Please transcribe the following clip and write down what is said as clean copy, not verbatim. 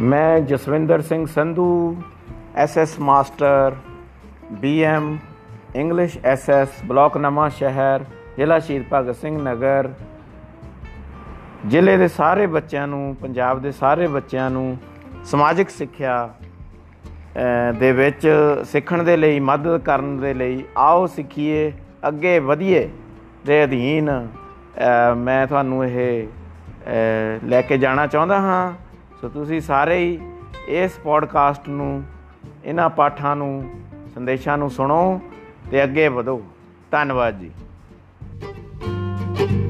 मैं Jasvinder Singh Sandhu SS master BM English SS block Nawanshahr ਜ਼ਿਲ੍ਹਾ ਸ਼ਹੀਦ ਭਗਤ ਸਿੰਘ ਨਗਰ ਜ਼ਿਲ੍ਹੇ ਦੇ ਸਾਰੇ ਬੱਚਿਆਂ ਨੂੰ ਪੰਜਾਬ ਦੇ ਸਾਰੇ ਬੱਚਿਆਂ ਨੂੰ ਸਮਾਜਿਕ ਸਿੱਖਿਆ ਦੇ ਵਿੱਚ ਸਿੱਖਣ ਦੇ ਲਈ ਮਦਦ ਕਰਨ ਦੇ ਲਈ ਆਓ ਸਿੱਖੀਏ ਅੱਗੇ ਵਧੀਏ ਦੇ ਅਧੀਨ ਮੈਂ ਤੁਹਾਨੂੰ ਇਹ ਲੈ ਕੇ ਜਾਣਾ ਚਾਹੁੰਦਾ ਹਾਂ। ਸੋ ਤੁਸੀਂ ਸਾਰੇ ਹੀ ਇਸ ਪੋਡਕਾਸਟ ਨੂੰ ਇਹਨਾਂ ਪਾਠਾਂ ਨੂੰ ਸੰਦੇਸ਼ਾਂ ਨੂੰ ਸੁਣੋ ਅਤੇ ਅੱਗੇ ਵਧੋ। ਧੰਨਵਾਦ ਜੀ।